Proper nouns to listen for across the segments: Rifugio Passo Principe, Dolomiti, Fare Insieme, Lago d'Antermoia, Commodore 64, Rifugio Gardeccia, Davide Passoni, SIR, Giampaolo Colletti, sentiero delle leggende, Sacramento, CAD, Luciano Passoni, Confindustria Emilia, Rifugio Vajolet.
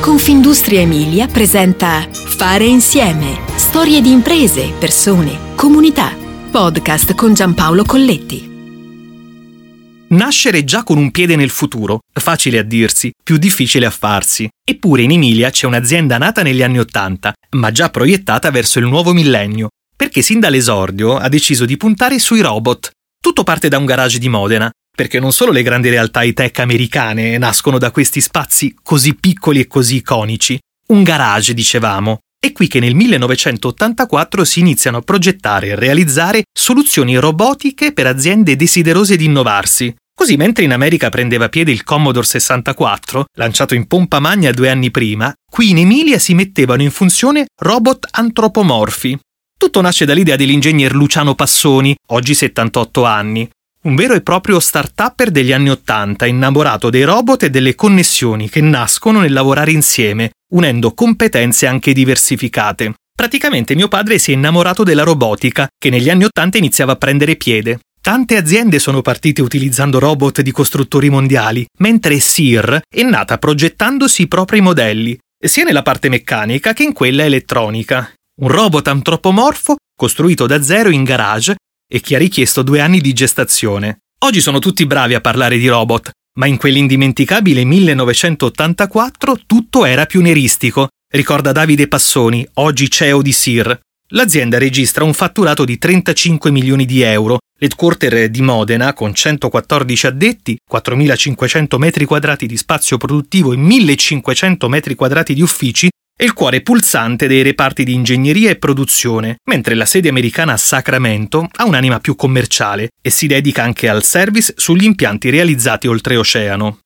Confindustria Emilia presenta Fare Insieme. Storie di imprese, persone, comunità. Podcast con Giampaolo Colletti. Nascere già con un piede nel futuro, facile a dirsi, più difficile a farsi. Eppure in Emilia c'è un'azienda nata negli anni '80, ma già proiettata verso il nuovo millennio, perché sin dall'esordio ha deciso di puntare sui robot. Tutto parte da un garage di Modena, perché non solo le grandi realtà high-tech americane nascono da questi spazi così piccoli e così iconici. Un garage, dicevamo. È qui che nel 1984 si iniziano a progettare e realizzare soluzioni robotiche per aziende desiderose di innovarsi. Così, mentre in America prendeva piede il Commodore 64, lanciato in pompa magna 2 anni prima, qui in Emilia si mettevano in funzione robot antropomorfi. Tutto nasce dall'idea dell'ingegner Luciano Passoni, oggi 78 anni. Un vero e proprio start-upper degli anni '80, innamorato dei robot e delle connessioni che nascono nel lavorare insieme, unendo competenze anche diversificate. Praticamente mio padre si è innamorato della robotica, che negli anni '80 iniziava a prendere piede. Tante aziende sono partite utilizzando robot di costruttori mondiali, mentre SIR è nata progettandosi i propri modelli, sia nella parte meccanica che in quella elettronica. Un robot antropomorfo costruito da zero in garage e che ha richiesto 2 anni di gestazione. Oggi sono tutti bravi a parlare di robot, ma in quell'indimenticabile 1984 tutto era pionieristico, ricorda Davide Passoni, oggi CEO di SIR. L'azienda registra un fatturato di 35 milioni di euro, l'headquarter di Modena, con 114 addetti, 4.500 metri quadrati di spazio produttivo e 1.500 metri quadrati di uffici, è il cuore pulsante dei reparti di ingegneria e produzione, mentre la sede americana a Sacramento ha un'anima più commerciale e si dedica anche al service sugli impianti realizzati oltreoceano.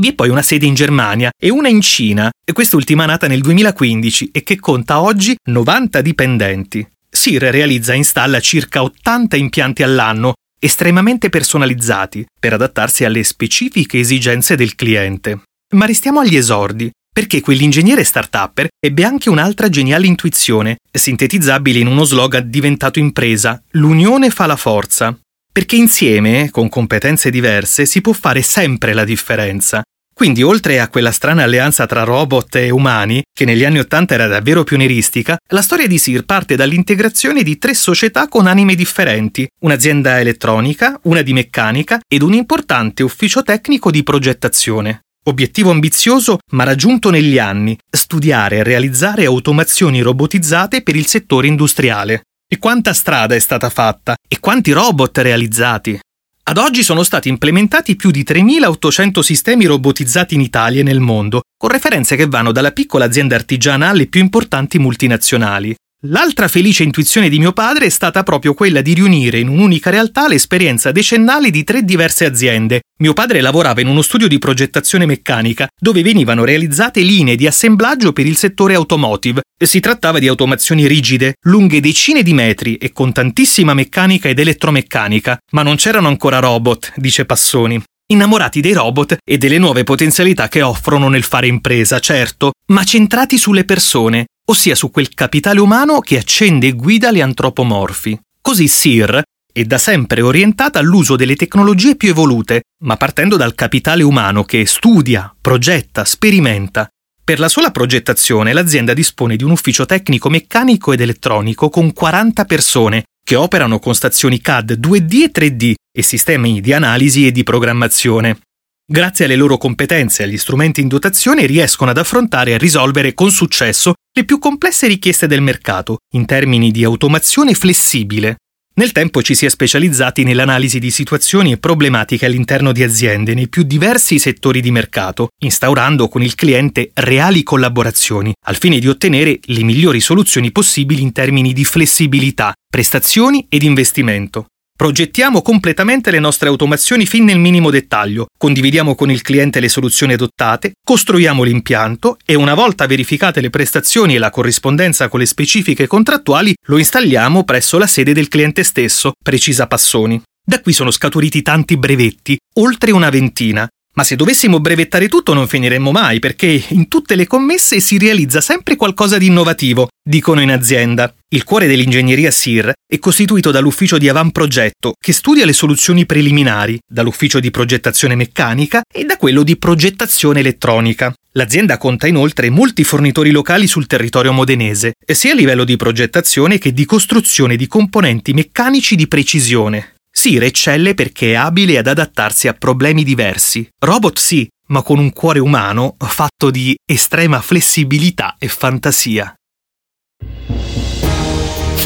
Vi è poi una sede in Germania e una in Cina, e quest'ultima nata nel 2015 e che conta oggi 90 dipendenti. SIR realizza e installa circa 80 impianti all'anno, estremamente personalizzati, per adattarsi alle specifiche esigenze del cliente. Ma restiamo agli esordi, perché quell'ingegnere start-upper ebbe anche un'altra geniale intuizione, sintetizzabile in uno slogan diventato impresa: l'unione fa la forza. Perché insieme, con competenze diverse, si può fare sempre la differenza. Quindi, oltre a quella strana alleanza tra robot e umani, che negli anni '80 era davvero pionieristica, la storia di SIR parte dall'integrazione di 3 società con anime differenti: un'azienda elettronica, una di meccanica ed un importante ufficio tecnico di progettazione. Obiettivo ambizioso, ma raggiunto negli anni: studiare e realizzare automazioni robotizzate per il settore industriale. E quanta strada è stata fatta, e quanti robot realizzati! Ad oggi sono stati implementati più di 3.800 sistemi robotizzati in Italia e nel mondo, con referenze che vanno dalla piccola azienda artigiana alle più importanti multinazionali. L'altra felice intuizione di mio padre è stata proprio quella di riunire in un'unica realtà l'esperienza decennale di 3 diverse aziende. Mio padre lavorava in uno studio di progettazione meccanica, dove venivano realizzate linee di assemblaggio per il settore automotive. Si trattava di automazioni rigide, lunghe decine di metri e con tantissima meccanica ed elettromeccanica, ma non c'erano ancora robot, dice Passoni. Innamorati dei robot e delle nuove potenzialità che offrono nel fare impresa, certo, ma centrati sulle persone, ossia su quel capitale umano che accende e guida gli antropomorfi. Così SIR è da sempre orientata all'uso delle tecnologie più evolute, ma partendo dal capitale umano che studia, progetta, sperimenta. Per la sola progettazione l'azienda dispone di un ufficio tecnico meccanico ed elettronico con 40 persone che operano con stazioni CAD 2D e 3D e sistemi di analisi e di programmazione. Grazie alle loro competenze e agli strumenti in dotazione riescono ad affrontare e a risolvere con successo le più complesse richieste del mercato in termini di automazione flessibile. Nel tempo ci si è specializzati nell'analisi di situazioni e problematiche all'interno di aziende nei più diversi settori di mercato, instaurando con il cliente reali collaborazioni al fine di ottenere le migliori soluzioni possibili in termini di flessibilità, prestazioni ed investimento. Progettiamo completamente le nostre automazioni fin nel minimo dettaglio, condividiamo con il cliente le soluzioni adottate, costruiamo l'impianto e una volta verificate le prestazioni e la corrispondenza con le specifiche contrattuali lo installiamo presso la sede del cliente stesso, precisa Passoni. Da qui sono scaturiti tanti brevetti, oltre una ventina, Ma se dovessimo brevettare tutto non finiremmo mai, perché in tutte le commesse si realizza sempre qualcosa di innovativo, dicono in azienda. Il cuore dell'ingegneria SIR è costituito dall'ufficio di avamprogetto, che studia le soluzioni preliminari, dall'ufficio di progettazione meccanica e da quello di progettazione elettronica. L'azienda conta inoltre molti fornitori locali sul territorio modenese, sia a livello di progettazione che di costruzione di componenti meccanici di precisione. SIR eccelle perché è abile ad adattarsi a problemi diversi. Robot sì, ma con un cuore umano fatto di estrema flessibilità e fantasia.